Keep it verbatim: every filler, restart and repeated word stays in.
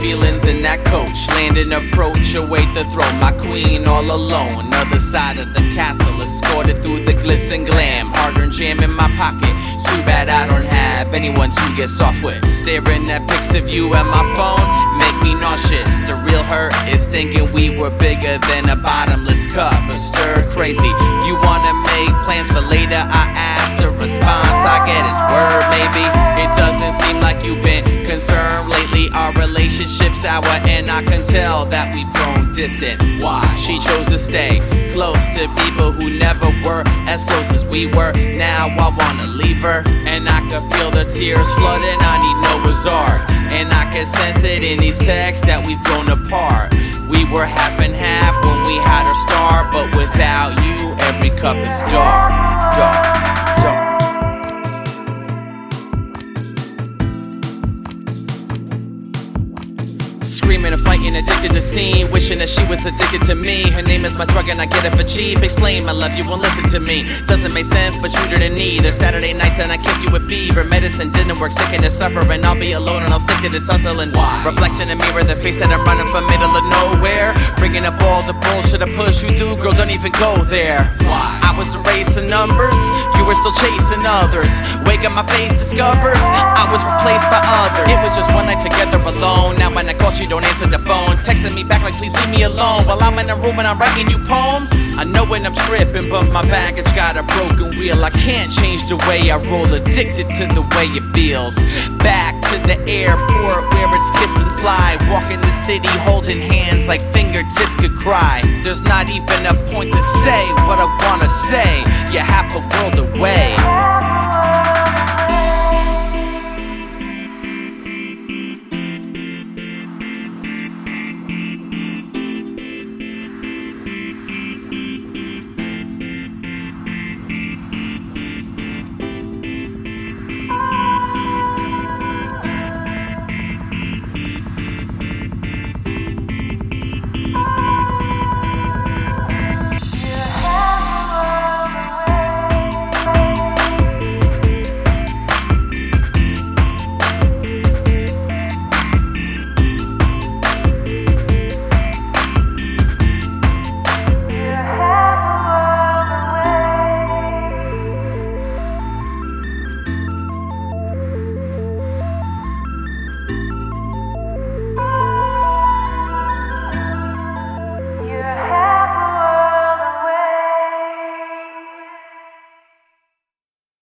feelings in that coach. Land an approach, await the throne. My queen all alone, other side of the castle, escorted through the glitz and glam. Hard-earned jam in my pocket, too bad I don't have anyone to get soft with. Staring at pics of you at my phone make me nauseous. The real hurt is thinking we were bigger than a bottomless cup. A stir crazy, you wanna make plans for later, I ask the response I get is word maybe. It doesn't seem like you've been concerned lately. Our relationship's sour and I can tell that we've grown distant. Why? She chose to stay close to people who never were as close as we were. Now I wanna leave her, and I can feel the tears flooding. I need no resort, and I can sense it in these texts that we've grown apart. We were half and half when we had our star, but without you, every cup is dark, dark. Screaming and fighting, addicted to scene, wishing that she was addicted to me. Her name is my drug and I get it for cheap. Explain my love, you won't listen to me. Doesn't make sense, but you didn't either. Saturday nights and I kissed you with fever. Medicine didn't work, sick and it's suffering. I'll be alone and I'll stick to this hustling. Why? Reflection in the mirror, the face that I'm running from, middle of nowhere. Bringing up all the bullshit I push you through, girl, don't even go there. Why? I was erasing numbers, you were still chasing others. Wake up, my face discovers I was replaced by others. It was just one night together alone. Now when I call, she don't answer the phone, texting me back like please leave me alone. While I'm in the room and I'm writing you poems, I know when I'm tripping, but my baggage got a broken wheel. I can't change the way I roll, addicted to the way it feels. Back to the airport where it's kiss and fly, walking the city holding hands like fingertips could cry. There's not even a point to say what I wanna say, you're half a world away.